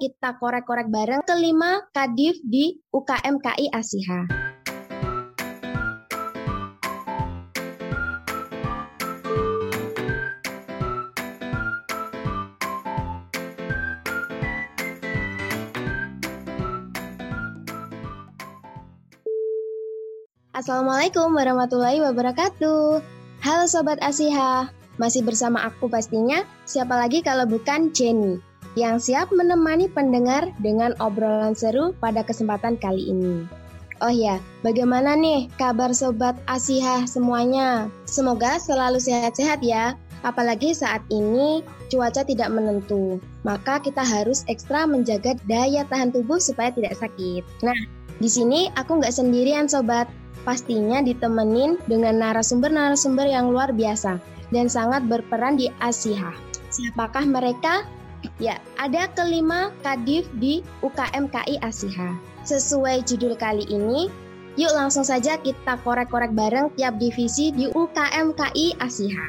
kita korek-korek bareng kelima kadif di UKMKI ASIHHA. Assalamualaikum warahmatullahi wabarakatuh. Halo Sobat ASIHHA, masih bersama aku pastinya, siapa lagi kalau bukan Jenny, yang siap menemani pendengar dengan obrolan seru pada kesempatan kali ini. Oh ya, bagaimana nih kabar Sobat ASIHHA semuanya? Semoga selalu sehat-sehat ya, apalagi saat ini cuaca tidak menentu. Maka kita harus ekstra menjaga daya tahan tubuh supaya tidak sakit. Nah, di sini aku nggak sendirian Sobat. Pastinya ditemenin dengan narasumber-narasumber yang luar biasa dan sangat berperan di ASIHHA. Siapakah mereka? Ya, ada kelima kadif di UKMKI ASIHHA. Sesuai judul kali ini, yuk langsung saja kita korek-korek bareng tiap divisi di UKMKI ASIHHA.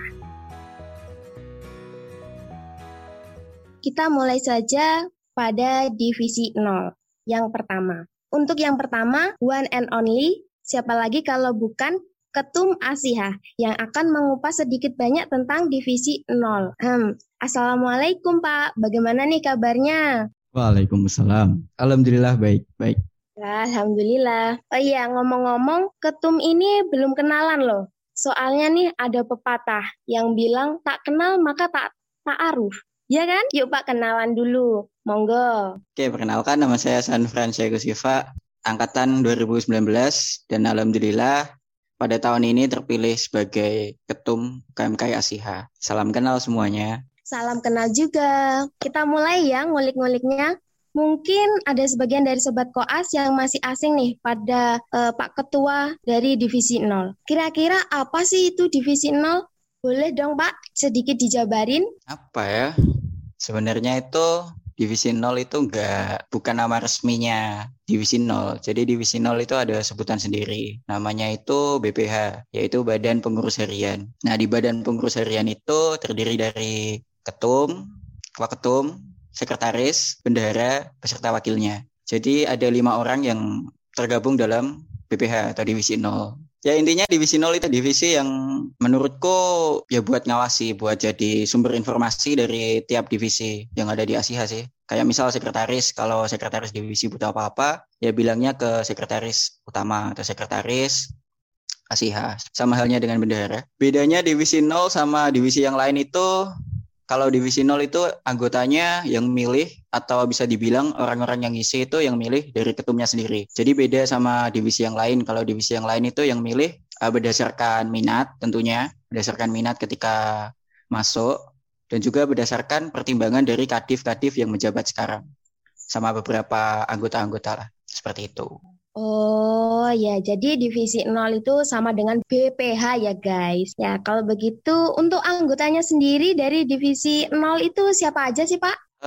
Kita mulai saja pada divisi 0, yang pertama. Untuk yang pertama, one and only, siapa lagi kalau bukan Ketum ASIHHA yang akan mengupas sedikit banyak tentang divisi 0. Assalamualaikum Pak, bagaimana nih kabarnya? Waalaikumsalam, alhamdulillah baik. Alhamdulillah. Oh iya, ngomong-ngomong Ketum ini belum kenalan loh. Soalnya nih ada pepatah yang bilang tak kenal maka tak aruf. Ya kan? Yuk Pak kenalan dulu, monggo. Oke, perkenalkan nama saya San Fransyekusiva. Angkatan 2019 dan alhamdulillah pada tahun ini terpilih sebagai Ketum UKMKI ASIHHA. Salam kenal semuanya. Salam kenal juga. Kita mulai ya ngulik-nguliknya. Mungkin ada sebagian dari Sobat Koas yang masih asing nih pada Pak Ketua dari Divisi 0. Kira-kira apa sih itu Divisi 0? Boleh dong Pak sedikit dijabarin? Apa ya? Sebenarnya itu Divisi 0 itu bukan nama resminya Divisi 0. Jadi Divisi 0 itu ada sebutan sendiri. Namanya itu BPH, yaitu Badan Pengurus Harian. Nah, di Badan Pengurus Harian itu terdiri dari Ketum, Waketum, Sekretaris, Bendahara, beserta wakilnya. Jadi ada 5 orang yang tergabung dalam BPH atau Divisi 0. Ya intinya divisi 0 itu divisi yang menurutku ya buat ngawasi, buat jadi sumber informasi dari tiap divisi yang ada di ASIHHA sih. Kayak misal sekretaris, kalau sekretaris divisi butuh apa-apa, ya bilangnya ke sekretaris utama atau sekretaris ASIHHA. Sama halnya dengan bendahara. Bedanya divisi 0 sama divisi yang lain itu, kalau divisi 0 itu anggotanya yang milih atau bisa dibilang orang-orang yang ngisi itu yang milih dari ketumnya sendiri. Jadi beda sama divisi yang lain. Kalau divisi yang lain itu yang milih berdasarkan minat tentunya, berdasarkan minat ketika masuk dan juga berdasarkan pertimbangan dari kadif-kadif yang menjabat sekarang sama beberapa anggota-anggota lah, seperti itu. Oh ya, jadi divisi 0 itu sama dengan BPH ya guys. Ya kalau begitu untuk anggotanya sendiri dari divisi 0 itu siapa aja sih Pak?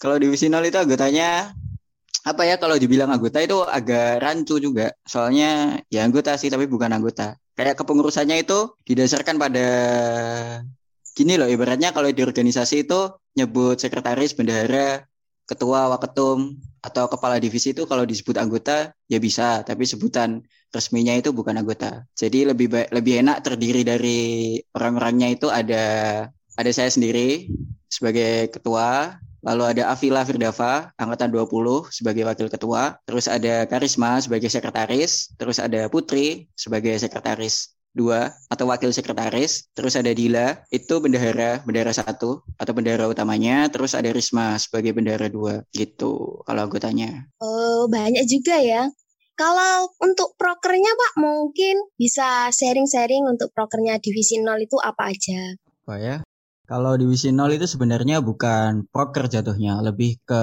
Kalau divisi 0 itu anggotanya apa ya, kalau dibilang anggota itu agak rancu juga. Soalnya ya anggota sih tapi bukan anggota. Kayak kepengurusannya itu didasarkan pada gini loh, ibaratnya kalau di organisasi itu nyebut sekretaris, bendahara, ketua, waketum atau kepala divisi itu kalau disebut anggota ya bisa, tapi sebutan resminya itu bukan anggota. Jadi lebih enak terdiri dari orang-orangnya itu ada saya sendiri sebagai ketua, lalu ada Avila Firdava angkatan 20 sebagai wakil ketua, terus ada Karisma sebagai sekretaris, terus ada Putri sebagai sekretaris 2 atau wakil sekretaris, terus ada Dila itu bendahara 1 atau bendahara utamanya, terus ada Risma sebagai bendahara 2 gitu kalau anggotanya. Oh banyak juga ya. Kalau untuk prokernya Pak mungkin bisa sharing-sharing untuk prokernya divisi 0 itu apa aja? Apa ya? Kalau divisi 0 itu sebenarnya bukan proker jatuhnya, lebih ke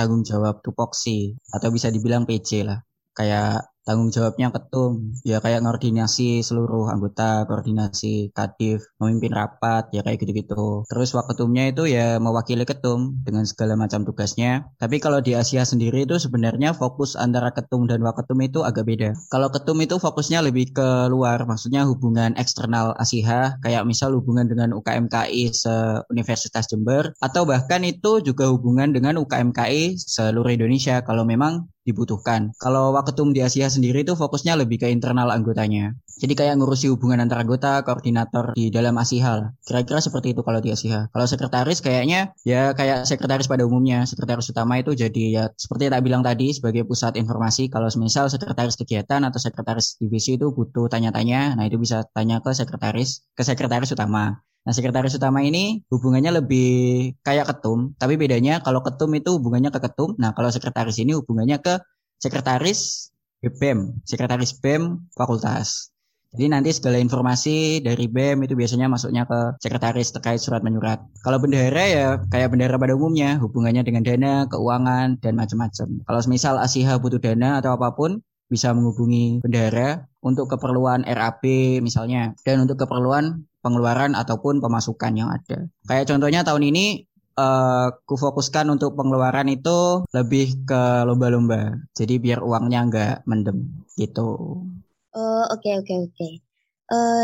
tanggung jawab tupoksi atau bisa dibilang PC lah. Kayak Tanggung jawabnya ketum, ya kayak koordinasi seluruh anggota, koordinasi kadif, memimpin rapat, ya kayak gitu-gitu. Terus waketumnya itu ya mewakili ketum dengan segala macam tugasnya. Tapi kalau di Asia sendiri itu sebenarnya fokus antara ketum dan waketum itu agak beda. Kalau ketum itu fokusnya lebih ke luar, maksudnya hubungan eksternal ASIHHA, kayak misal hubungan dengan UKMKI se-Universitas Jember, atau bahkan itu juga hubungan dengan UKMKI seluruh Indonesia kalau memang dibutuhkan. Kalau waketum di ASIHHA sendiri itu fokusnya lebih ke internal anggotanya. Jadi kayak ngurusi hubungan antara anggota, koordinator di dalam ASIHHA. Kira-kira seperti itu kalau di ASIHHA. Kalau sekretaris kayaknya ya kayak sekretaris pada umumnya. Sekretaris utama itu jadi ya seperti yang tak bilang tadi sebagai pusat informasi. Kalau misal sekretaris kegiatan atau sekretaris divisi itu butuh tanya-tanya, nah itu bisa tanya ke sekretaris utama. Nah, sekretaris utama ini hubungannya lebih kayak ketum, tapi bedanya kalau ketum itu hubungannya ke ketum, nah kalau sekretaris ini hubungannya ke sekretaris BEM, sekretaris BEM fakultas. Jadi nanti segala informasi dari BEM itu biasanya masuknya ke sekretaris terkait surat-menyurat. Kalau bendahara ya kayak bendahara pada umumnya, hubungannya dengan dana, keuangan, dan macam-macam. Kalau misal ASIHHA butuh dana atau apapun, bisa menghubungi bendahara untuk keperluan RAB misalnya, dan untuk keperluan pengeluaran ataupun pemasukan yang ada. Kayak contohnya tahun ini kufokuskan untuk pengeluaran itu lebih ke lomba-lomba. Jadi biar uangnya nggak mendem gitu. Oke.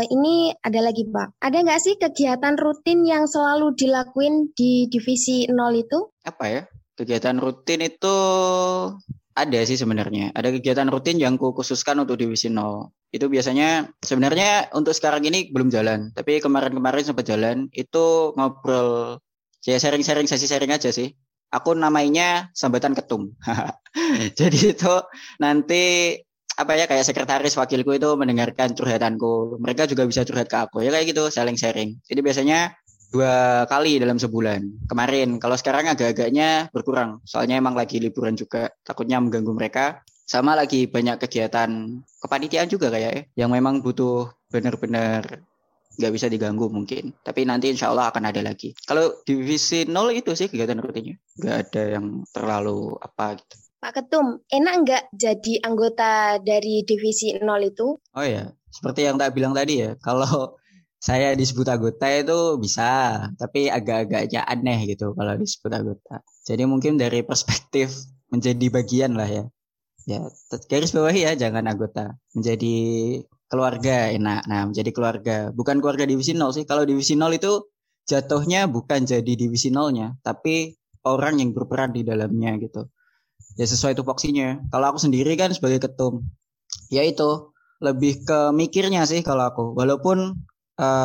Ini ada lagi, Pak. Ada nggak sih kegiatan rutin yang selalu dilakuin di Divisi 0 itu? Apa ya? Kegiatan rutin itu ada sih sebenarnya. Ada kegiatan rutin yang khususkan untuk Divisi 0. Itu biasanya sebenarnya untuk sekarang ini belum jalan, tapi kemarin-kemarin sempat jalan. Itu ngobrol, saya sharing-sharing, sesi sharing aja sih. Aku namanya Sambatan Ketum. Jadi itu nanti apa ya, kayak sekretaris wakilku itu mendengarkan curhatanku, mereka juga bisa curhat ke aku, ya kayak gitu, sharing-sharing. Jadi biasanya 2 kali dalam sebulan. Kemarin, kalau sekarang agak-agaknya berkurang, soalnya emang lagi liburan juga, takutnya mengganggu mereka. Sama lagi banyak kegiatan kepanitiaan juga kayak yang memang butuh benar-benar nggak bisa diganggu mungkin. Tapi nanti insya Allah akan ada lagi. Kalau divisi 0 itu sih kegiatan rutinnya. Nggak ada yang terlalu apa gitu. Pak Ketum, enak nggak jadi anggota dari divisi 0 itu? Oh ya, seperti yang tak bilang tadi ya. Kalau saya disebut anggota itu bisa. Tapi agak-agaknya aneh gitu kalau disebut anggota. Jadi mungkin dari perspektif menjadi bagian lah ya. Ya, garis bawahi ya, jangan anggota. Menjadi keluarga enak. Nah, menjadi keluarga, bukan keluarga divisi 0 sih. Kalau divisi 0 itu jatuhnya bukan jadi divisi 0-nya, tapi orang yang berperan di dalamnya gitu. Ya sesuai tupoksinya. Kalau aku sendiri kan sebagai ketum, ya itu lebih ke mikirnya sih kalau aku. Walaupun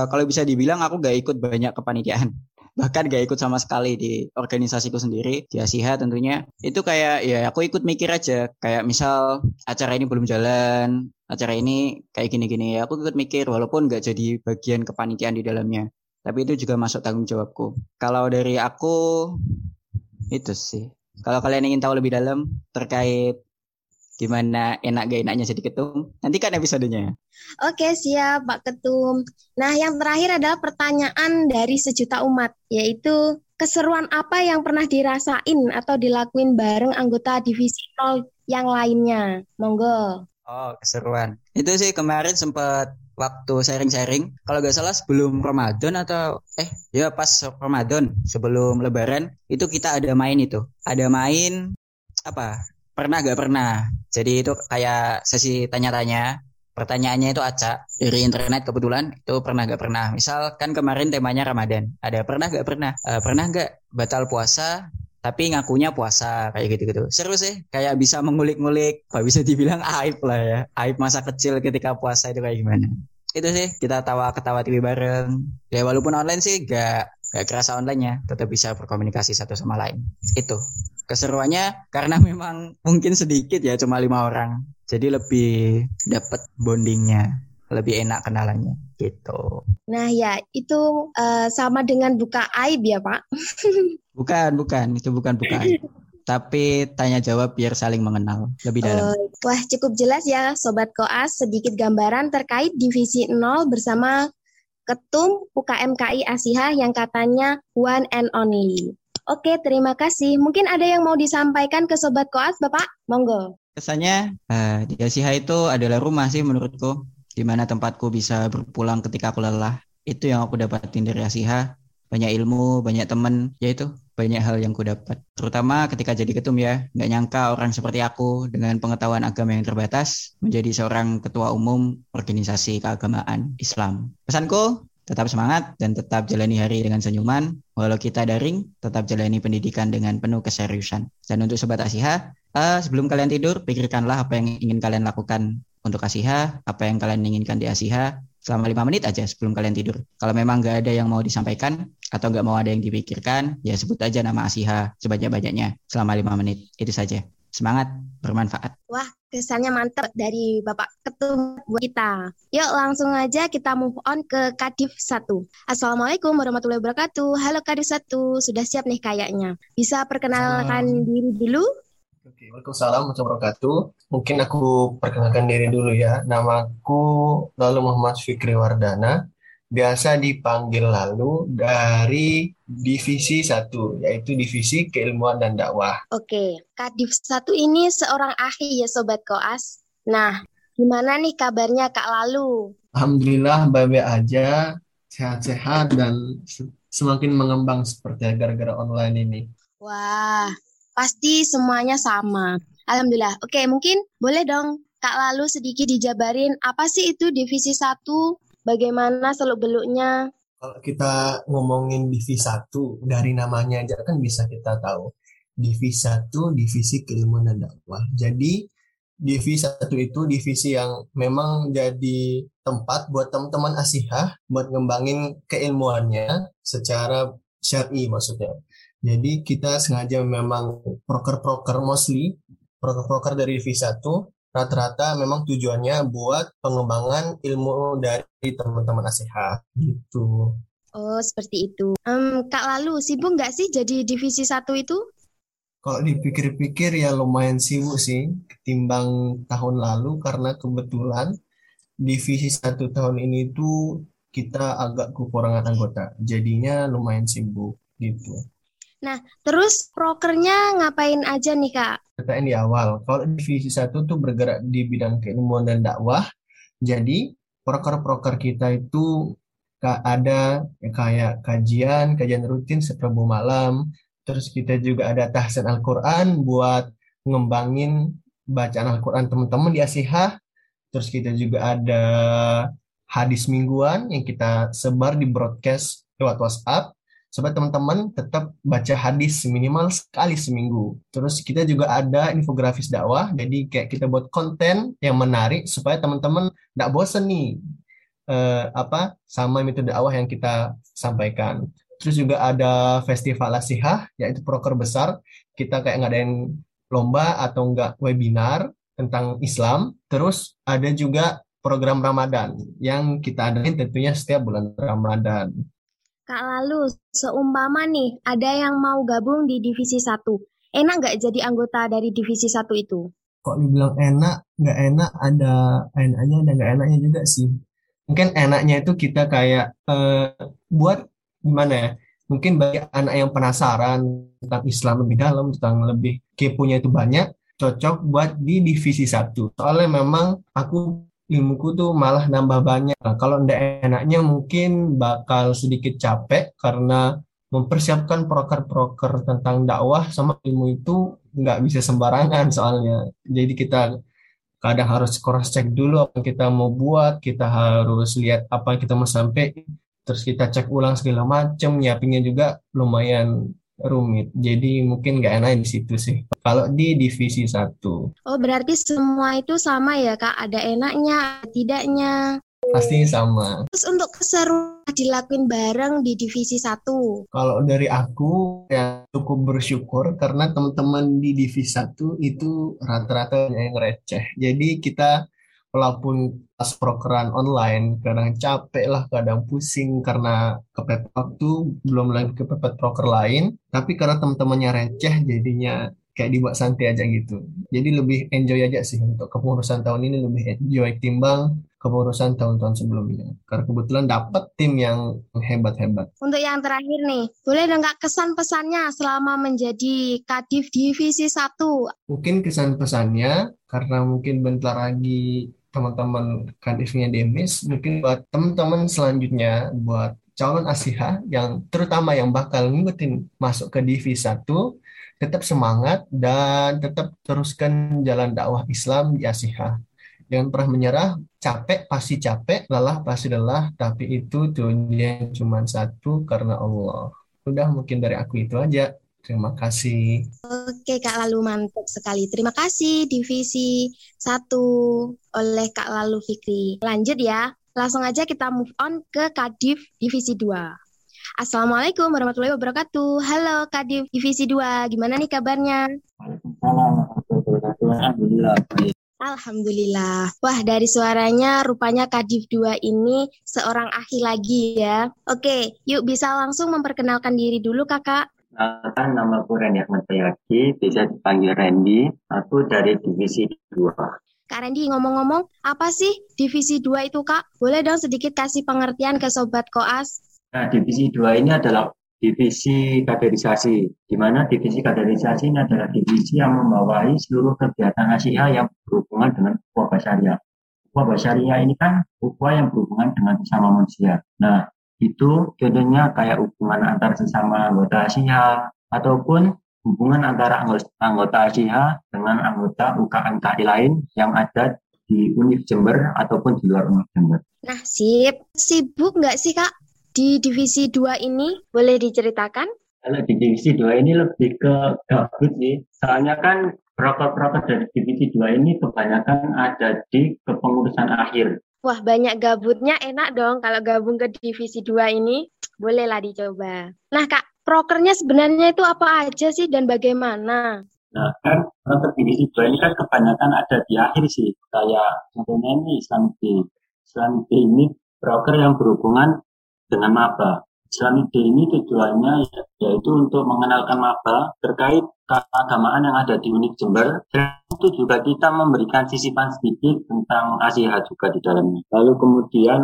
kalau bisa dibilang aku gak ikut banyak kepanitiaan. Bahkan gak ikut sama sekali di organisasiku sendiri, di ASIHHA tentunya. Itu kayak ya aku ikut mikir aja. Kayak misal acara ini belum jalan, acara ini kayak gini-gini ya. Aku ikut mikir walaupun gak jadi bagian kepanitiaan di dalamnya. Tapi itu juga masuk tanggung jawabku. Kalau dari aku, itu sih. Kalau kalian ingin tahu lebih dalam terkait gimana enak gak enaknya jadi ketum, nantikan episodenya. Oke, siap Pak Ketum. Nah, yang terakhir adalah pertanyaan dari sejuta umat, yaitu keseruan apa yang pernah dirasain atau dilakuin bareng anggota divisi 0 yang lainnya? Monggo. Oh, keseruan. Itu sih kemarin sempat waktu sharing-sharing. Kalau gak salah sebelum Ramadan atau ya pas Ramadan sebelum Lebaran, itu kita ada main itu. Ada main apa? Pernah gak pernah. Jadi itu kayak sesi tanya-tanya. Pertanyaannya itu acak dari internet kebetulan. Itu pernah gak pernah. Misal kan kemarin temanya Ramadan. Ada pernah gak pernah. Pernah gak batal puasa tapi ngakunya puasa, kayak gitu-gitu. Seru sih. Kayak bisa mengulik-ngulik. Bisa dibilang aib lah ya. Aib masa kecil ketika puasa itu kayak gimana. Itu sih kita ketawa-ketawa TV bareng. Ya walaupun online sih gak kerasa online-nya. Tetap bisa berkomunikasi satu sama lain. Itu. Keseruannya karena memang mungkin sedikit ya, cuma 5 orang. Jadi lebih dapat bondingnya, lebih enak kenalannya gitu. Nah ya itu sama dengan buka aib ya Pak? Bukan, itu bukan buka aib. Tapi tanya jawab biar saling mengenal lebih dalam. Wah cukup jelas ya Sobat Koas, sedikit gambaran terkait Divisi 0 bersama Ketum UKMKI ASIHHA yang katanya one and only. Oke, terima kasih. Mungkin ada yang mau disampaikan ke Sobat Koas, Bapak? Monggo. Kesannya di ASIHHA itu adalah rumah sih menurutku, di mana tempatku bisa berpulang ketika aku lelah. Itu yang aku dapatin dari ASIHHA. Banyak ilmu, banyak teman, yaitu banyak hal yang ku dapat. Terutama ketika jadi ketum ya, nggak nyangka orang seperti aku dengan pengetahuan agama yang terbatas menjadi seorang ketua umum organisasi keagamaan Islam. Pesanku, tetap semangat dan tetap jalani hari dengan senyuman. Walau kita daring, tetap jalani pendidikan dengan penuh keseriusan. Dan untuk Sobat ASIHHA, sebelum kalian tidur, pikirkanlah apa yang ingin kalian lakukan untuk ASIHHA, apa yang kalian inginkan di ASIHHA, selama 5 menit aja sebelum kalian tidur. Kalau memang nggak ada yang mau disampaikan, atau nggak mau ada yang dipikirkan, ya sebut aja nama ASIHHA sebanyak-banyaknya selama 5 menit. Itu saja. Semangat, bermanfaat. Wah, kesannya mantap dari Bapak Ketum buat kita. Yuk langsung aja kita move on ke Kadif 1. Assalamualaikum warahmatullahi wabarakatuh. Halo Kadif 1, sudah siap nih kayaknya. Bisa perkenalkan diri dulu? Oke, waalaikumsalam warahmatullahi wabarakatuh. Mungkin aku perkenalkan diri dulu ya. Namaku Lalu Muhammad Fikri Wardana. Biasa dipanggil Lalu, dari Divisi 1, yaitu Divisi Keilmuan dan Dakwah. Oke, Kadif 1 ini seorang akhi ya Sobat Koas. Nah, gimana nih kabarnya Kak Lalu? Alhamdulillah, baik-baik aja, sehat-sehat dan semakin mengembang seperti gara-gara online ini. Wah, pasti semuanya sama. Alhamdulillah. Oke, mungkin boleh dong Kak Lalu sedikit dijabarin apa sih itu Divisi 1? Bagaimana seluk-beluknya? Kalau kita ngomongin Divisi 1, dari namanya aja kan bisa kita tahu. Divisi 1, Divisi Keilmuan dan Dakwah. Jadi, Divisi 1 itu divisi yang memang jadi tempat buat teman-teman ASIHHA buat ngembangin keilmuannya secara syar'i maksudnya. Jadi, kita sengaja memang proker-proker dari Divisi 1, rata-rata memang tujuannya buat pengembangan ilmu dari teman-teman ASIHHA gitu. Oh, seperti itu. Kak Lalu, sibuk nggak sih jadi Divisi 1 itu? Kalau dipikir-pikir ya lumayan sibuk sih ketimbang tahun lalu, karena kebetulan Divisi 1 tahun ini tuh kita agak kekurangan anggota. Jadinya lumayan sibuk gitu. Nah, terus prokernya ngapain aja nih, Kak? Katain di awal, kalau Divisi 1 tuh bergerak di bidang keilmuan dan dakwah. Jadi, proker-proker kita itu ada kayak kajian rutin Rabu malam. Terus kita juga ada tahsin Al-Quran buat ngembangin bacaan Al-Quran teman-teman di ASIHHA. Terus kita juga ada hadis mingguan yang kita sebar di broadcast lewat WhatsApp. Supaya teman-teman tetap baca hadis minimal sekali seminggu. Terus kita juga ada infografis dakwah. Jadi kayak kita buat konten yang menarik supaya teman-teman nggak bosen nih sama metode dakwah yang kita sampaikan. Terus juga ada festival ASIHHA, yaitu proker besar. Kita kayak ngadain lomba atau nggak webinar tentang Islam. Terus ada juga program Ramadan yang kita adain tentunya setiap bulan Ramadan. Kak Lalu, seumpama nih ada yang mau gabung di Divisi 1. Enak nggak jadi anggota dari Divisi 1 itu? Kok dibilang enak, nggak enak, ada enaknya dan nggak enaknya juga sih. Mungkin enaknya itu kita kayak buat gimana ya, mungkin bagi anak yang penasaran tentang Islam lebih dalam, tentang lebih keponya itu banyak, cocok buat di Divisi 1. Soalnya memang aku ilmuku tuh malah nambah banyak. Nah, kalau ndak enaknya mungkin bakal sedikit capek karena mempersiapkan proker-proker tentang dakwah sama ilmu itu nggak bisa sembarangan soalnya. Jadi kita kadang harus cross check dulu apa yang kita mau buat, kita harus lihat apa yang kita mau sampaikan, terus kita cek ulang segala macam, nyiapinnya juga lumayan rumit. Jadi mungkin nggak enak di situ sih. Kalau di Divisi 1. Oh, berarti semua itu sama ya, Kak? Ada enaknya, ada tidaknya. Pasti sama. Terus untuk keseruan dilakuin bareng di Divisi 1. Kalau dari aku ya cukup bersyukur karena teman-teman di Divisi 1 itu rata-rata yang receh. Jadi kita walaupun pas prokeran online, kadang capek lah, kadang pusing karena kepepet waktu, belum lagi kepepet proker lain. Tapi karena teman-temannya receh, jadinya kayak dibuat santai aja gitu. Jadi lebih enjoy aja sih untuk kepengurusan tahun ini, lebih enjoy timbang kepengurusan tahun-tahun sebelumnya. Karena kebetulan dapat tim yang hebat-hebat. Untuk yang terakhir nih, boleh nggak kesan-pesannya selama menjadi Kadif Divisi 1? Mungkin kesan-pesannya, karena mungkin bentar lagi teman-teman Kadifnya Demis, mungkin buat teman-teman selanjutnya, buat calon ASIHHA, yang terutama yang bakal ngikutin masuk ke Divisi 1, tetap semangat dan tetap teruskan jalan dakwah Islam di ASIHHA. Jangan pernah menyerah, capek pasti capek, lelah pasti lelah, tapi itu dunia cuma satu karena Allah. Udah, mungkin dari aku itu aja. Terima kasih. Oke Kak Lalu, mantap sekali. Terima kasih Divisi 1 oleh Kak Lalu Fikri. Lanjut ya, langsung aja kita move on ke Kadif Divisi 2. Assalamualaikum warahmatullahi wabarakatuh. Halo Kadif Divisi 2, gimana nih kabarnya? Waalaikumsalam warahmatullahi wabarakatuh. Alhamdulillah baik. Alhamdulillah. Wah, dari suaranya rupanya Kadif 2 ini seorang akhi lagi ya. Oke, yuk bisa langsung memperkenalkan diri dulu Kakak. Kenalkan, nama aku Randy, bisa dipanggil Randy. Aku dari Divisi 2. Kak Randy, ngomong-ngomong, apa sih Divisi 2 itu Kak? Boleh dong sedikit kasih pengertian ke Sobat Koas? Nah, Divisi 2 ini adalah Divisi Kaderisasi, di mana Divisi Kaderisasi ini adalah divisi yang membawahi seluruh kegiatan ASIHHA yang berhubungan dengan ukhuwah basyariah. Ukhuwah basyariah ini kan ukhuwah yang berhubungan dengan sesama manusia. Nah, itu contohnya kayak hubungan antar sesama anggota ASIHHA ataupun hubungan antara anggota ASIHHA dengan anggota UKMKI lain yang ada di Univ Jember ataupun di luar Univ Jember. Nah, sibuk nggak sih Kak? Di Divisi 2 ini boleh diceritakan? Kalau di Divisi 2 ini lebih ke gabut sih. Soalnya kan proker-proker dari Divisi 2 ini kebanyakan ada di kepengurusan akhir. Wah, banyak gabutnya, enak dong kalau gabung ke Divisi 2 ini. Bolehlah dicoba. Nah Kak, prokernya sebenarnya itu apa aja sih dan bagaimana? Nah kan proker Divisi 2 ini kan kebanyakan ada di akhir sih. Kayak contohnya ini Islamic Day. Islamic Day ini proker yang berhubungan dengan maba. Islamic Day ini tujuannya yaitu untuk mengenalkan maba terkait keagamaan yang ada di Univ Jember, dan itu juga kita memberikan sisipan sedikit tentang ASIHHA juga di dalamnya. Lalu kemudian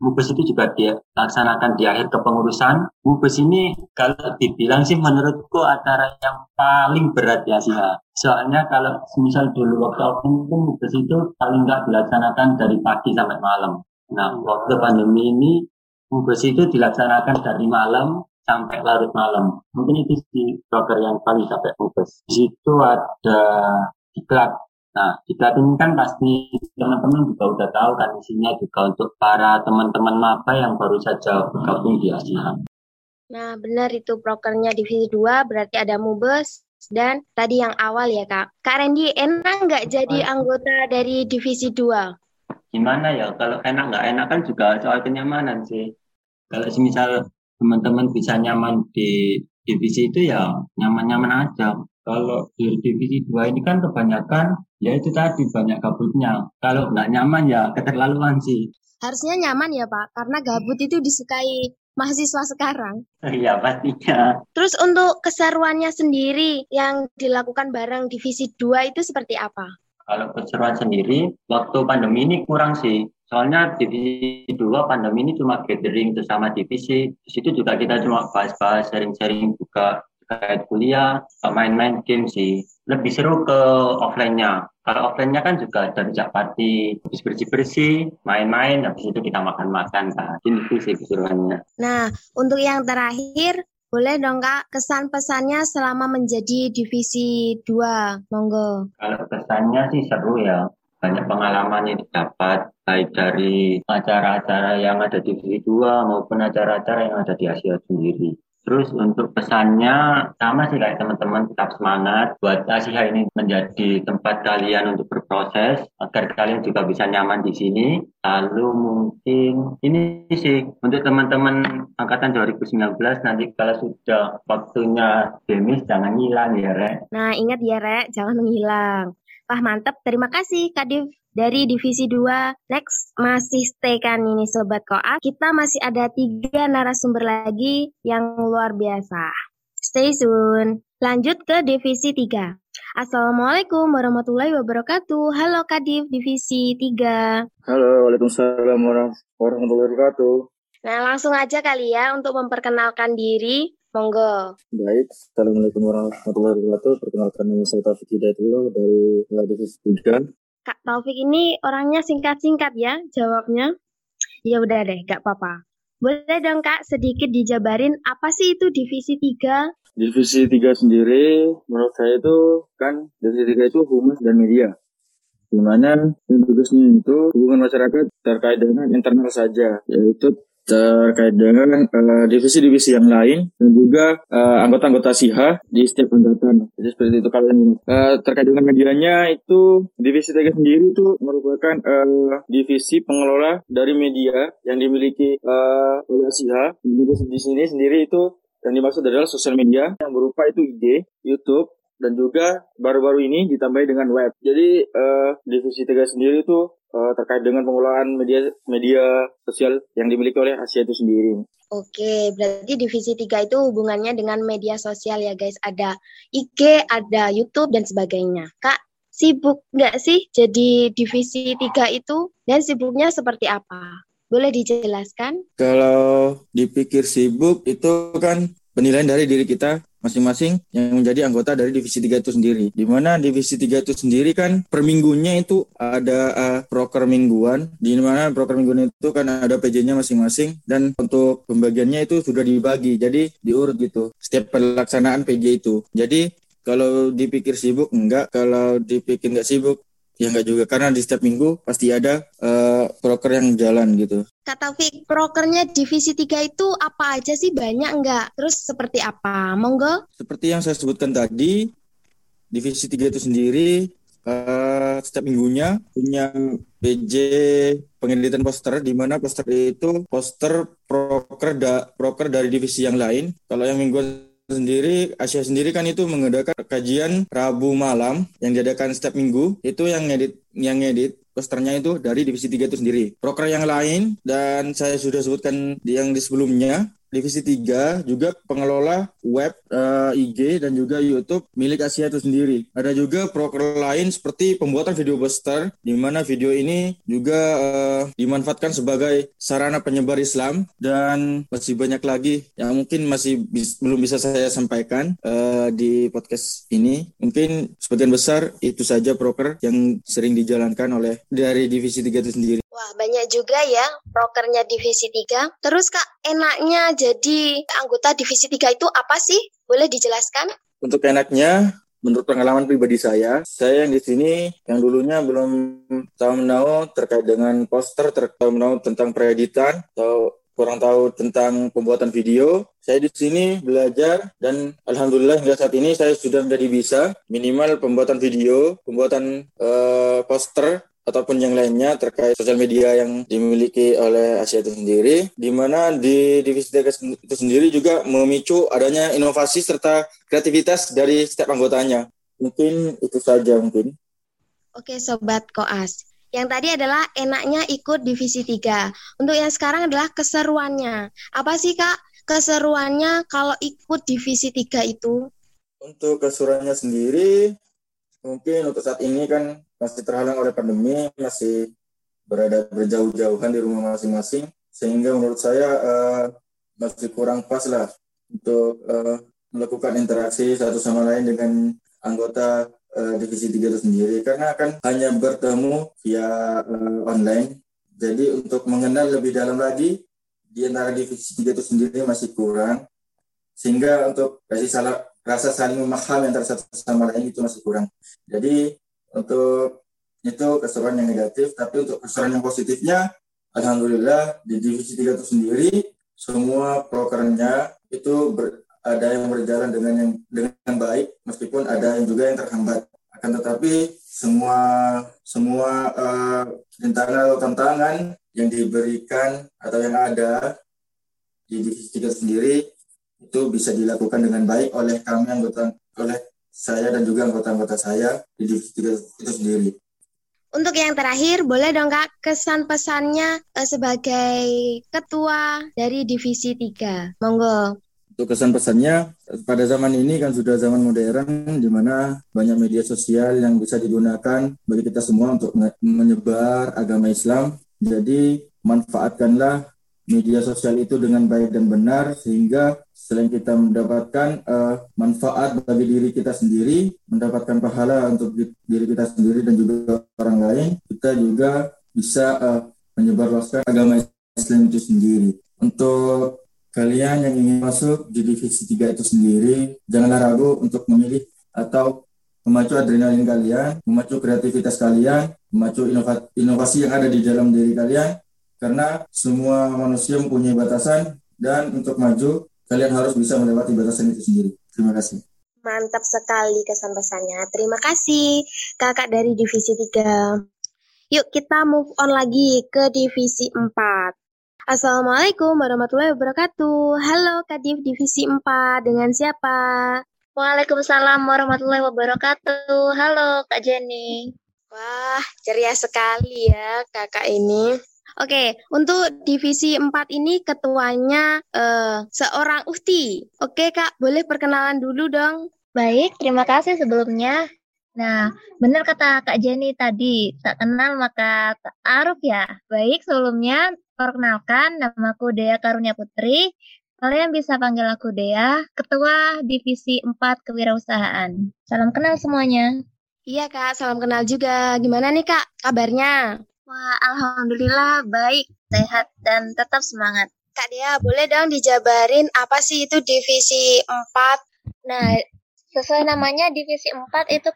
Mubes itu juga dilaksanakan di akhir kepengurusan. Mubes ini kalau dibilang sih menurutku acara yang paling berat di ASIHHA. Soalnya kalau misal dulu waktu awal pun Mubes itu paling nggak dilaksanakan dari pagi sampai malam. Nah, waktu pandemi ini, mubes itu dilaksanakan dari malam sampai larut malam. Mungkin itu di proker yang paling sampai mubes. Di situ ada diklat. Nah, diklat ini kan pasti teman-teman juga udah tahu kan, isinya juga untuk para teman-teman maba yang baru saja bergabung di ASIHHA. Nah, benar itu prokernya Divisi 2, berarti ada mubes. Dan tadi yang awal ya, Kak. Kak Randy, enak nggak jadi anggota dari Divisi 2? Gimana ya, kalau enak nggak enak kan juga soal kenyamanan sih. Kalau misal teman-teman bisa nyaman di divisi itu ya nyaman-nyaman aja. Kalau di divisi 2 ini kan kebanyakan ya itu tadi, banyak gabutnya. Kalau nggak nyaman ya keterlaluan sih. Harusnya nyaman ya Pak, karena gabut itu disukai mahasiswa sekarang. Iya pastinya. Terus untuk keseruannya sendiri yang dilakukan bareng divisi 2 itu seperti apa? Kalau keseruan sendiri, waktu pandemi ini kurang sih. Soalnya divisi 2 pandemi ini cuma gathering bersama divisi. Terus itu juga kita cuma bahas-bahas, sharing-sharing buka terkait kuliah, main-main game sih. Lebih seru ke offline-nya. Kalau offline-nya kan juga ada rujak party, habis bersih-bersih, main-main, habis itu kita makan-makan. Nah, itu sih keseruannya. Nah, untuk yang terakhir, boleh dong Kak, kesan-pesannya selama menjadi Divisi 2, monggo. Kalau kesannya sih seru ya, banyak pengalaman yang didapat, baik dari acara-acara yang ada di Divisi 2 maupun acara-acara yang ada di ASIHHA sendiri. Terus untuk pesannya, sama sih kayak teman-teman, tetap semangat buat ASIHHA ini menjadi tempat kalian untuk berproses, agar kalian juga bisa nyaman di sini. Lalu mungkin ini sih untuk teman-teman angkatan 2019, nanti kalau sudah waktunya demis jangan hilang ya Rek. Nah ingat ya Rek, jangan menghilang. Wah mantep, terima kasih Kadif dari Divisi 2. Next, masih stay kan ini Sobat Koas. Kita masih ada 3 narasumber lagi yang luar biasa. Stay soon. Lanjut ke Divisi 3. Assalamualaikum warahmatullahi wabarakatuh. Halo Kadif Divisi 3. Halo, waalaikumsalam warahmatullahi wabarakatuh. Nah, langsung aja kali ya untuk memperkenalkan diri. Monggo. Baik, assalamualaikum warahmatullahi wabarakatuh. Perkenalkan nama saya Taufik Hidayatuloh dari Divisi 3. Kak Taufik ini orangnya singkat-singkat ya jawabnya. Ya udah deh, gak apa-apa. Boleh dong Kak sedikit dijabarin apa sih itu Divisi 3? Divisi 3 sendiri, menurut saya itu kan Divisi 3 itu humas dan media. Di mana tugasnya itu hubungan masyarakat terkait dengan internal saja, yaitu terkait dengan divisi-divisi yang lain dan juga anggota-anggota SIHHA di setiap angkatan. Jadi seperti itu kalian. Terkait dengan medianya itu divisi tiga sendiri itu merupakan divisi pengelola dari media yang dimiliki oleh SIHHA. Di sini sendiri itu yang dimaksud adalah sosial media yang berupa itu IG, YouTube, dan juga baru-baru ini ditambahi dengan web. Jadi divisi tiga sendiri itu terkait dengan pengelolaan media sosial yang dimiliki oleh Asia itu sendiri. Oke, berarti divisi 3 itu hubungannya dengan media sosial ya guys. Ada IG, ada YouTube, dan sebagainya. Kak, sibuk nggak sih jadi divisi 3 itu? Dan sibuknya seperti apa? Boleh dijelaskan? Kalau dipikir sibuk, itu kan penilaian dari diri kita masing-masing yang menjadi anggota dari Divisi 3 itu sendiri. Di mana Divisi 3 itu sendiri kan per minggunya itu ada proker mingguan, di mana proker mingguan itu kan ada PJ-nya masing-masing, dan untuk pembagiannya itu sudah dibagi, jadi diurut gitu, setiap pelaksanaan PJ itu. Jadi kalau dipikir sibuk, enggak. Kalau dipikir enggak sibuk, ya enggak juga, karena di setiap minggu pasti ada proker yang jalan gitu. Kak Taufik, prokernya Divisi 3 itu apa aja sih? Banyak enggak? Terus seperti apa? Monggo. Seperti yang saya sebutkan tadi, Divisi 3 itu sendiri setiap minggunya punya PJ pengeditan poster, di mana poster itu poster proker dari divisi yang lain. Kalau yang mingguan sendiri, Asia sendiri kan itu mengadakan kajian Rabu malam yang diadakan setiap minggu. Itu yang ngedit posternya itu dari Divisi 3 itu sendiri. Proker yang lain, dan saya sudah sebutkan yang di sebelumnya, Divisi 3 juga pengelola web, IG, dan juga YouTube milik Asia itu sendiri. Ada juga proker lain seperti pembuatan video poster, di mana video ini juga dimanfaatkan sebagai sarana penyebar Islam, dan masih banyak lagi yang mungkin masih belum bisa saya sampaikan di podcast ini. Mungkin sebagian besar itu saja proker yang sering dijalankan oleh dari Divisi 3 itu sendiri. Wah, banyak juga ya prokernya Divisi 3. Terus Kak, enaknya jadi anggota Divisi 3 itu apa sih? Boleh dijelaskan? Untuk enaknya, menurut pengalaman pribadi saya yang di sini yang dulunya belum tahu menahu terkait dengan poster, tahu menahu tentang pereditan, atau kurang tahu tentang pembuatan video. Saya di sini belajar, dan alhamdulillah hingga saat ini saya sudah menjadi bisa minimal pembuatan video, pembuatan poster, ataupun yang lainnya terkait sosial media yang dimiliki oleh Asia itu sendiri, di mana di Divisi 3 itu sendiri juga memicu adanya inovasi serta kreativitas dari setiap anggotanya. Mungkin itu saja mungkin. Oke Sobat Koas, yang tadi adalah enaknya ikut Divisi 3. Untuk yang sekarang adalah keseruannya. Apa sih Kak keseruannya kalau ikut Divisi 3 itu? Untuk keseruannya sendiri, mungkin untuk saat ini kan masih terhalang oleh pandemi, masih berjauh-jauhan di rumah masing-masing, sehingga menurut saya masih kurang pas lah untuk melakukan interaksi satu sama lain dengan anggota Divisi 3 itu sendiri, karena akan hanya bertemu via online. Jadi untuk mengenal lebih dalam lagi di antara Divisi 3 itu sendiri masih kurang, sehingga untuk rasa saling memahami antara satu sama lain itu masih kurang. Jadi untuk itu keseruan yang negatif, tapi untuk keseruan yang positifnya, alhamdulillah di Divisi 3 itu sendiri semua prokernya itu ada yang berjalan dengan baik, meskipun ada yang juga yang terhambat. Akan tetapi semua tantangan yang diberikan atau yang ada di Divisi 3 sendiri itu bisa dilakukan dengan baik oleh kami oleh saya dan juga anggota-anggota saya di Divisi 3 itu sendiri. Untuk yang terakhir, boleh dong Kak kesan-pesannya sebagai ketua dari Divisi 3. Monggo. Untuk kesan-pesannya, pada zaman ini kan sudah zaman modern di mana banyak media sosial yang bisa digunakan bagi kita semua untuk menyebar agama Islam. Jadi manfaatkanlah media sosial itu dengan baik dan benar sehingga selain kita mendapatkan manfaat bagi diri kita sendiri, mendapatkan pahala untuk diri kita sendiri dan juga orang lain, kita juga bisa menyebarluaskan agama Islam itu sendiri. Untuk kalian yang ingin masuk di divisi 3 itu sendiri, janganlah ragu untuk memilih atau memacu adrenalin kalian, memacu kreativitas kalian, memacu inovasi yang ada di dalam diri kalian. Karena semua manusia mempunyai batasan dan untuk maju, kalian harus bisa melewati batasan itu sendiri. Terima kasih. Mantap sekali kesan-pesannya. Terima kasih kakak dari divisi 3. Yuk kita move on lagi ke divisi 4. Assalamualaikum warahmatullahi wabarakatuh. Halo Kadif Divisi 4, dengan siapa? Waalaikumsalam warahmatullahi wabarakatuh. Halo Kak Jenny. Wah, ceria sekali ya kakak ini. Oke, untuk Divisi 4 ini ketuanya seorang Uhti. Oke Kak, boleh perkenalan dulu dong? Baik, terima kasih sebelumnya. Nah, benar kata Kak Jenny tadi, tak kenal maka tak aruf ya. Baik, sebelumnya perkenalkan, namaku Dea Karunia Putri. Kalian bisa panggil aku Dea, Ketua Divisi 4 Kewirausahaan. Salam kenal semuanya. Iya Kak, salam kenal juga. Gimana nih Kak, kabarnya? Wah, alhamdulillah baik, sehat, dan tetap semangat. Kak Dea, boleh dong dijabarin apa sih itu Divisi 4? Nah, sesuai namanya, Divisi 4 itu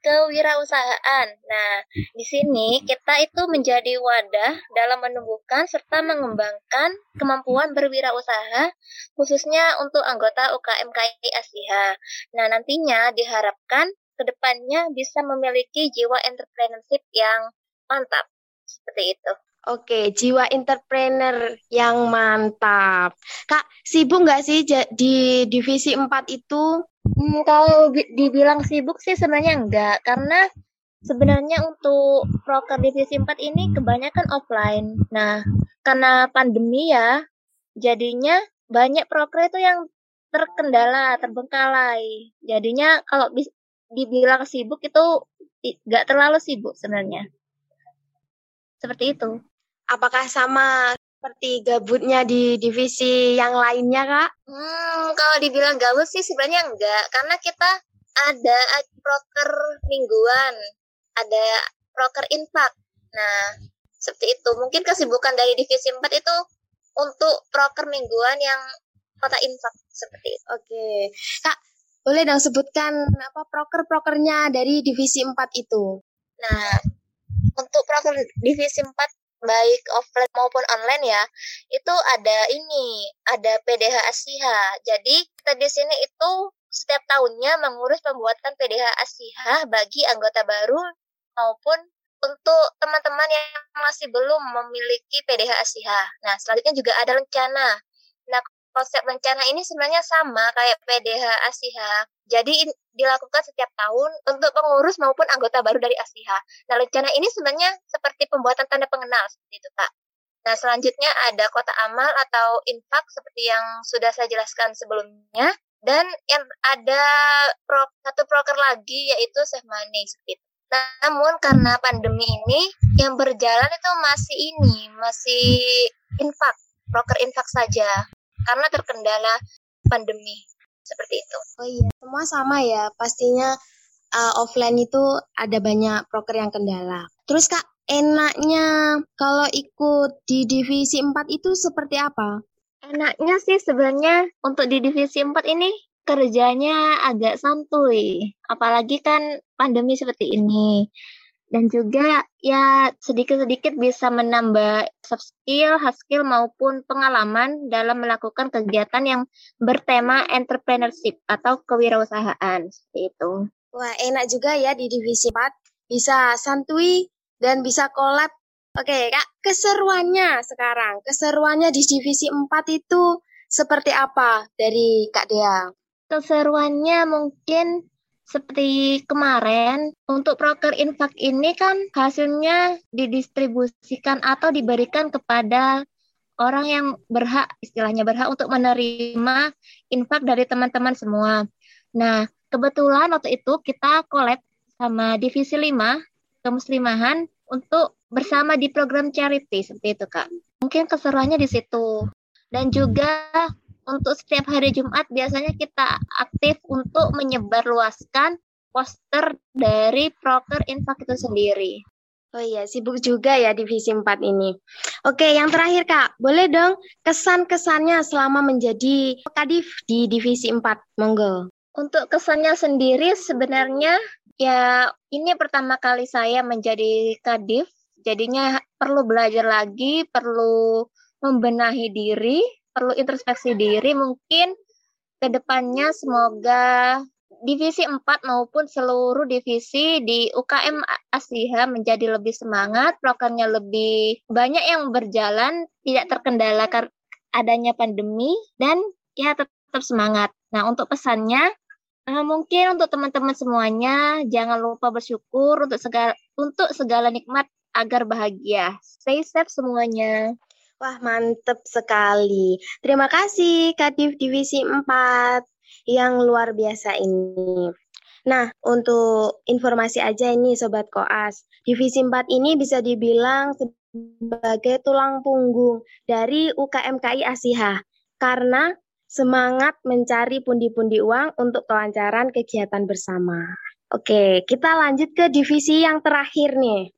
kewirausahaan. Nah, di sini kita itu menjadi wadah dalam menumbuhkan serta mengembangkan kemampuan berwirausaha, khususnya untuk anggota UKMKI ASIHHA. Nah, nantinya diharapkan kedepannya bisa memiliki jiwa entrepreneurship yang mantap. Seperti itu. Oke, jiwa entrepreneur yang mantap. Kak, sibuk nggak sih di Divisi 4 itu? Kalau dibilang sibuk sih sebenarnya enggak. Karena sebenarnya untuk proker Divisi 4 ini kebanyakan offline. Nah, karena pandemi ya, jadinya banyak proker itu yang terkendala, terbengkalai. Jadinya kalau dibilang sibuk itu nggak terlalu sibuk sebenarnya. Seperti itu. Apakah sama seperti gabutnya di divisi yang lainnya, Kak? Kalau dibilang gabut sih sebenarnya enggak. Karena kita ada proker mingguan, ada proker infak. Nah, seperti itu. Mungkin kesibukan dari divisi 4 itu untuk proker mingguan yang kota infak. Seperti itu. Oke. Kak, boleh dong sebutkan apa proker-prokernya dari divisi 4 itu? Nah, untuk proker divisi 4 baik offline maupun online ya, itu ada PDH ASIHHA. Jadi kita di sini itu setiap tahunnya mengurus pembuatan PDH ASIHHA bagi anggota baru maupun untuk teman-teman yang masih belum memiliki PDH ASIHHA. Nah, selanjutnya juga ada rencana. Nah, konsep rencana ini sebenarnya sama kayak PDH ASIHHA. Jadi dilakukan setiap tahun untuk pengurus maupun anggota baru dari ASIHHA. Nah, rencana ini sebenarnya seperti pembuatan tanda pengenal seperti itu, Kak. Nah, selanjutnya ada kota amal atau infak seperti yang sudah saya jelaskan sebelumnya dan yang ada satu proker lagi yaitu save money seperti itu. Nah, namun karena pandemi ini yang berjalan itu masih infak, proker infak saja karena terkendala pandemi. Seperti itu. Oh iya, semua sama ya. Pastinya offline itu ada banyak proker yang kendala. Terus Kak, enaknya kalau ikut di divisi 4 itu seperti apa? Enaknya sih sebenarnya untuk di divisi 4 ini kerjanya agak santuy. Apalagi kan pandemi seperti ini. Dan juga ya sedikit-sedikit bisa menambah soft skill, hard skill maupun pengalaman dalam melakukan kegiatan yang bertema entrepreneurship atau kewirausahaan seperti itu. Wah, enak juga ya di divisi 4 bisa santuy dan bisa collab. Oke, Kak, keseruannya sekarang. Keseruannya di divisi 4 itu seperti apa dari Kak Dea? Keseruannya mungkin seperti kemarin, untuk proker infak ini kan hasilnya didistribusikan atau diberikan kepada orang yang berhak, istilahnya berhak untuk menerima infak dari teman-teman semua. Nah, kebetulan waktu itu kita collab sama Divisi 5 Kemuslimahan untuk bersama di program charity, seperti itu, Kak. Mungkin keseruannya di situ. Dan juga untuk setiap hari Jumat biasanya kita aktif untuk menyebarluaskan poster dari proker infak itu sendiri. Oh iya, sibuk juga ya Divisi 4 ini. Oke, yang terakhir Kak, boleh dong kesan-kesannya selama menjadi Kadif di Divisi 4, monggo. Untuk kesannya sendiri sebenarnya ya ini pertama kali saya menjadi Kadif, jadinya perlu belajar lagi, perlu membenahi diri, perlu introspeksi diri. Mungkin ke depannya semoga Divisi 4 maupun seluruh divisi di UKM ASIHHA menjadi lebih semangat, programnya lebih banyak yang berjalan, tidak terkendala adanya pandemi, dan ya tetap semangat. Nah, untuk pesannya, mungkin untuk teman-teman semuanya, jangan lupa bersyukur untuk segala nikmat agar bahagia. Stay safe semuanya. Wah, mantep sekali. Terima kasih, Kadif Divisi 4. Yang luar biasa ini. Nah, untuk informasi aja ini Sobat Koas, Divisi 4 ini bisa dibilang sebagai tulang punggung dari UKMKI ASIHHA karena semangat mencari pundi-pundi uang untuk kelancaran kegiatan bersama. Oke, kita lanjut ke divisi yang terakhir nih.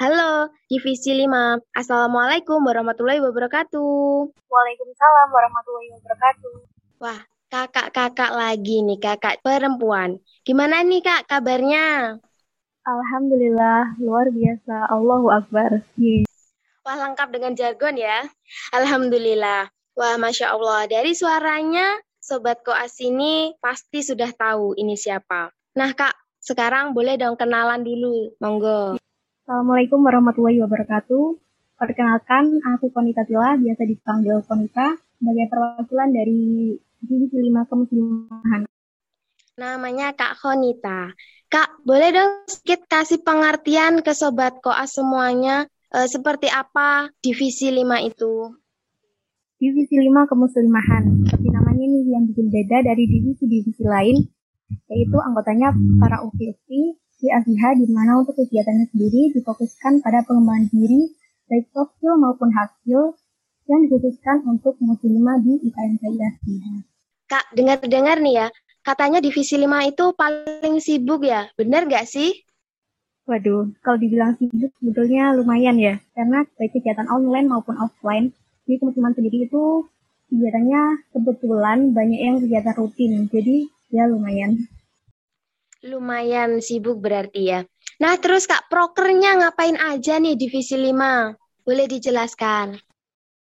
Halo, Divisi 5. Assalamualaikum warahmatullahi wabarakatuh. Waalaikumsalam warahmatullahi wabarakatuh. Wah, kakak-kakak lagi nih, kakak perempuan. Gimana nih Kak kabarnya? Alhamdulillah, luar biasa. Allahu Akbar. Yes. Wah, lengkap dengan jargon ya. Alhamdulillah. Wah, Masya Allah. Dari suaranya, Sobat Koas ini pasti sudah tahu ini siapa. Nah Kak, sekarang boleh dong kenalan dulu. Monggo. Assalamualaikum warahmatullahi wabarakatuh. Perkenalkan, aku Konita Tila, biasa dipanggil Konita, sebagai perwakilan dari Divisi 5 Kemuslimahan. Namanya Kak Konita. Kak, boleh dong sedikit kasih pengertian ke Sobat Koas semuanya, seperti apa Divisi 5 itu? Divisi 5 Kemuslimahan, seperti namanya nih yang bikin beda dari divisi-divisi lain, yaitu anggotanya para UKMKI di ASIHHA, di mana untuk kegiatannya sendiri difokuskan pada pengembangan diri, baik soft skill maupun hard skill, yang dikhususkan untuk muslimah di UKMKI ASIHHA. Kak, dengar-dengar nih ya, katanya Divisi 5 itu paling sibuk ya, benar nggak sih? Waduh, kalau dibilang sibuk sebetulnya lumayan ya, karena baik kegiatan online maupun offline, di muslimah sendiri itu kegiatannya kebetulan banyak yang kegiatan rutin, jadi ya lumayan. Lumayan sibuk berarti ya. Nah terus Kak, prokernya ngapain aja nih Divisi 5? Boleh dijelaskan?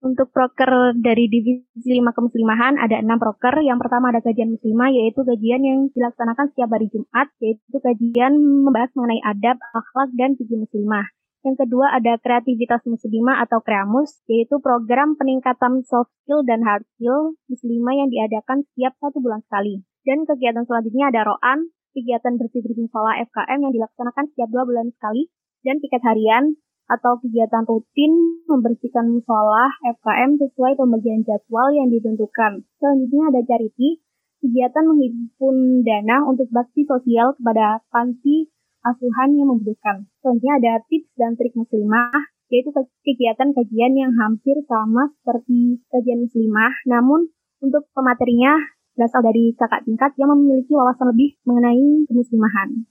Untuk proker dari Divisi 5 Kemuslimahan ada 6 proker. Yang pertama ada kajian muslimah, yaitu kajian yang dilaksanakan setiap hari Jumat, yaitu kajian membahas mengenai adab, akhlak, dan fikih muslimah. Yang kedua ada kreativitas muslimah atau kreamus, yaitu program peningkatan soft skill dan hard skill muslimah yang diadakan setiap 1 bulan sekali. Dan kegiatan selanjutnya ada ro'an, kegiatan bersih-bersih sekolah FKM yang dilaksanakan setiap 2 bulan sekali, dan piket harian atau kegiatan rutin membersihkan musholah FKM sesuai pembagian jadwal yang ditentukan. Selanjutnya ada charity, kegiatan menghimpun dana untuk bakti sosial kepada panti asuhan yang membutuhkan. Selanjutnya ada tips dan trik muslimah, yaitu kegiatan kajian yang hampir sama seperti kajian muslimah, namun untuk pematerinya berasal dari kakak tingkat yang memiliki wawasan lebih mengenai kemuslimahan.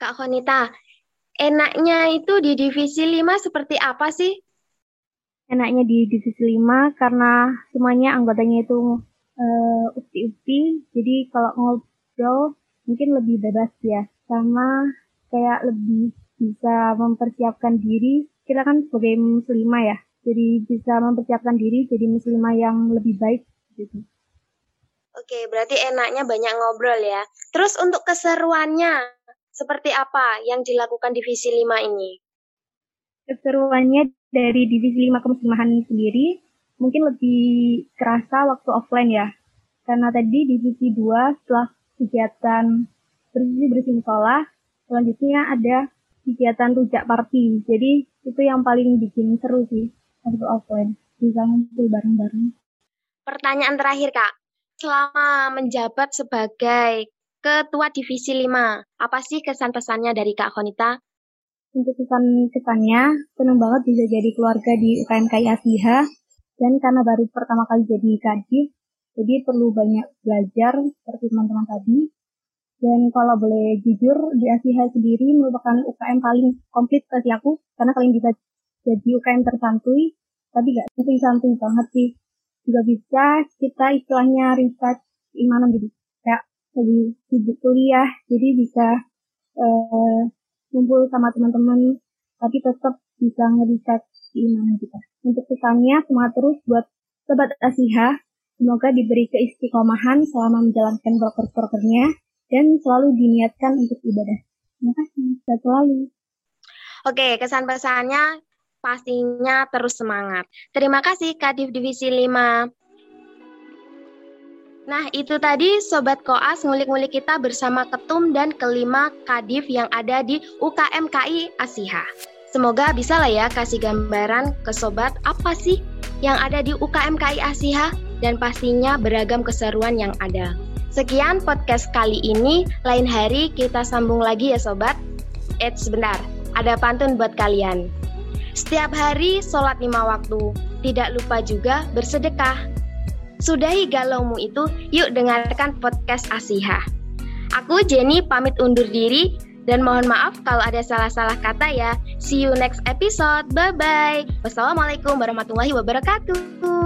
Kak Konita, enaknya itu di Divisi 5 seperti apa sih? Enaknya di Divisi 5 karena semuanya anggotanya itu ukti-ukti, jadi kalau ngobrol mungkin lebih bebas ya. Sama kayak lebih bisa mempersiapkan diri, kita kan sebagai muslimah ya, jadi bisa mempersiapkan diri jadi muslimah yang lebih baik gitu. Oke, berarti enaknya banyak ngobrol ya. Terus untuk keseruannya, seperti apa yang dilakukan Divisi 5 ini? Keseruannya dari Divisi 5 Kemuslimahan ini sendiri mungkin lebih kerasa waktu offline ya. Karena tadi Divisi 2 setelah kegiatan bersih-bersih sekolah, selanjutnya ada kegiatan rujak party. Jadi itu yang paling bikin seru sih. ngobrol offline, bisa ngumpul bareng-bareng. Pertanyaan terakhir, Kak. Selama menjabat sebagai Ketua Divisi 5, apa sih kesan-pesannya dari Kak Konita? Untuk kesan-kesannya, senang banget bisa jadi keluarga di UKMKI ASIHHA. Dan karena baru pertama kali jadi kadif, jadi perlu banyak belajar seperti teman-teman tadi. Dan kalau boleh jujur, di ASIHHA sendiri merupakan UKM paling komplit versi aku, karena kalian bisa jadi UKM tersantuy, tapi nggak santuy-santuy banget sih. Juga bisa kita istilahnya riset keimanan, jadi kayak lagi sibuk kuliah, jadi bisa kumpul sama teman-teman, tapi tetap bisa ngeriset keimanan kita. Untuk pesannya, semangat terus buat sobat ASIHHA, semoga diberi keistiqomahan selama menjalankan proker-prokernya, dan selalu diniatkan untuk ibadah. Terima kasih, sehat selalu. Oke, kesan-pesannya pastinya terus semangat. Terima kasih Kadif Divisi 5. Nah, itu tadi Sobat Koas ngulik-ngulik kita bersama ketum dan kelima kadif yang ada di UKMKI ASIHHA. Semoga bisa lah ya kasih gambaran ke Sobat apa sih yang ada di UKMKI ASIHHA dan pastinya beragam keseruan yang ada. Sekian podcast kali ini, lain hari kita sambung lagi ya Sobat. Sebentar, ada pantun buat kalian. Setiap hari sholat 5 waktu, tidak lupa juga bersedekah. Sudahi galaumu itu, yuk dengarkan podcast ASIHHA. Aku Jenny pamit undur diri, dan mohon maaf kalau ada salah-salah kata ya. See you next episode, bye-bye. Wassalamualaikum warahmatullahi wabarakatuh.